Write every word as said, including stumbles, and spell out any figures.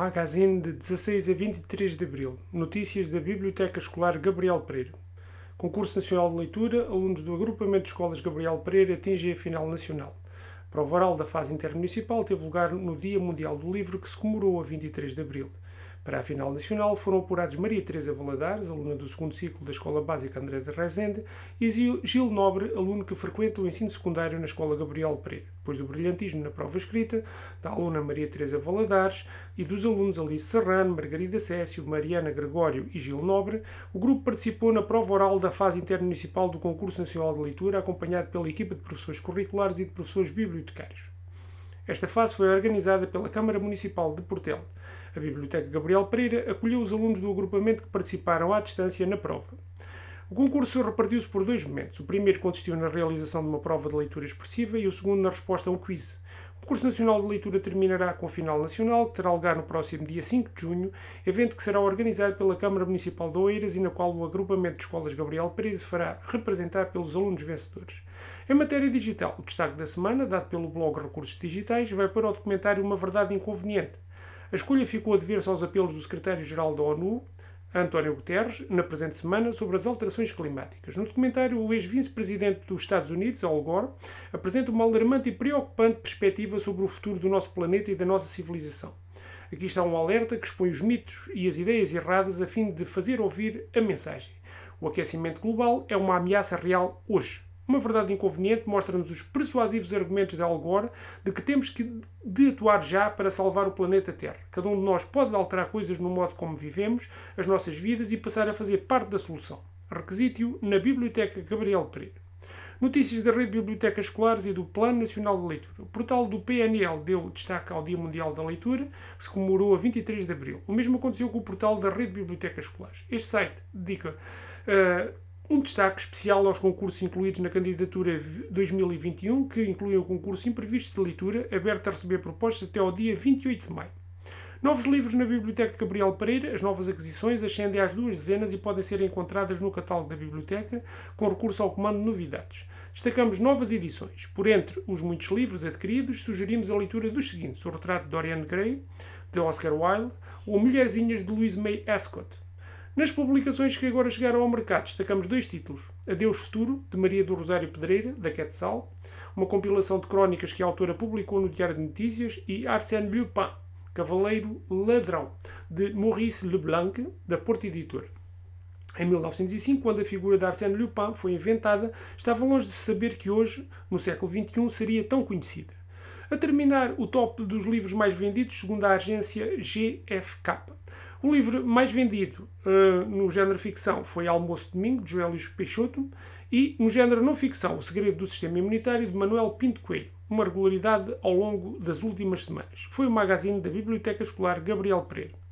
Magazine de dezasseis a vinte e três de abril. Notícias da Biblioteca Escolar Gabriel Pereira. Concurso Nacional de Leitura. Alunos do Agrupamento de Escolas Gabriel Pereira atingem a final nacional. A prova oral da fase intermunicipal teve lugar no Dia Mundial do Livro, que se comemorou a vinte e três de abril. Para a final nacional foram apurados Maria Teresa Valadares, aluna do segundo ciclo da Escola Básica André de Rezende, e Gil Nobre, aluno que frequenta o ensino secundário na Escola Gabriel Pereira, depois do brilhantismo na prova escrita da aluna Maria Teresa Valadares e dos alunos Alice Serrano, Margarida Césio, Mariana Gregório e Gil Nobre. O grupo participou na prova oral da fase intermunicipal do Concurso Nacional de Leitura, acompanhado pela equipa de professores curriculares e de professores bibliotecários. Esta fase foi organizada pela Câmara Municipal de Portel. A Biblioteca Gabriel Pereira acolheu os alunos do agrupamento que participaram à distância na prova. O concurso repartiu-se por dois momentos. O primeiro consistiu na realização de uma prova de leitura expressiva e o segundo na resposta a um quiz. O Concurso Nacional de Leitura terminará com o final nacional, que terá lugar no próximo dia cinco de junho, evento que será organizado pela Câmara Municipal de Oeiras e na qual o agrupamento de escolas Gabriel Pereira se fará representar pelos alunos vencedores. Em matéria digital, o destaque da semana, dado pelo blog Recursos Digitais, vai para o documentário Uma Verdade Inconveniente. A escolha ficou a dever-se aos apelos do secretário-geral da ONU, António Guterres, na presente semana, sobre as alterações climáticas. No documentário, o ex-vice-presidente dos Estados Unidos, Al Gore, apresenta uma alarmante e preocupante perspectiva sobre o futuro do nosso planeta e da nossa civilização. Aqui está um alerta que expõe os mitos e as ideias erradas a fim de fazer ouvir a mensagem. O aquecimento global é uma ameaça real hoje. Uma Verdade Inconveniente mostra-nos os persuasivos argumentos de Al Gore de que temos que de atuar já para salvar o planeta Terra. Cada um de nós pode alterar coisas no modo como vivemos, as nossas vidas e passar a fazer parte da solução. Requisito na Biblioteca Gabriel Pereira. Notícias da Rede Bibliotecas Escolares e do Plano Nacional de Leitura. O portal do P N L deu destaque ao Dia Mundial da Leitura, que se comemorou a vinte e três de abril. O mesmo aconteceu com o portal da Rede Bibliotecas Escolares. Este site dedica... Uh, Um destaque especial aos concursos incluídos na candidatura dois mil e vinte e um, que incluem o concurso Imprevisto de Leitura, aberto a receber propostas até ao dia vinte e oito de maio. Novos livros na Biblioteca Gabriel Pereira. As novas aquisições ascendem às duas dezenas e podem ser encontradas no catálogo da Biblioteca, com recurso ao comando de novidades. Destacamos novas edições. Por entre os muitos livros adquiridos, sugerimos a leitura dos seguintes: O Retrato de Dorian Gray, de Oscar Wilde, ou Mulherzinhas, de Louise May Ascot. Nas publicações que agora chegaram ao mercado, destacamos dois títulos. Adeus Futuro, de Maria do Rosário Pedreira, da Quetzal, uma compilação de crónicas que a autora publicou no Diário de Notícias, e Arsène Lupin, Cavaleiro Ladrão, de Maurice Leblanc, da Porto Editora. Em mil novecentos e cinco, quando a figura de Arsène Lupin foi inventada, estava longe de se saber que hoje, no século vinte e um, seria tão conhecida. A terminar, o top dos livros mais vendidos, segundo a agência G F K. O livro mais vendido uh, no género ficção foi Almoço de Domingo, de Joel Peixoto, e no género não ficção, O Segredo do Sistema Imunitário, de Manuel Pinto Coelho, uma regularidade ao longo das últimas semanas. Foi o magazine da Biblioteca Escolar Gabriel Pereira.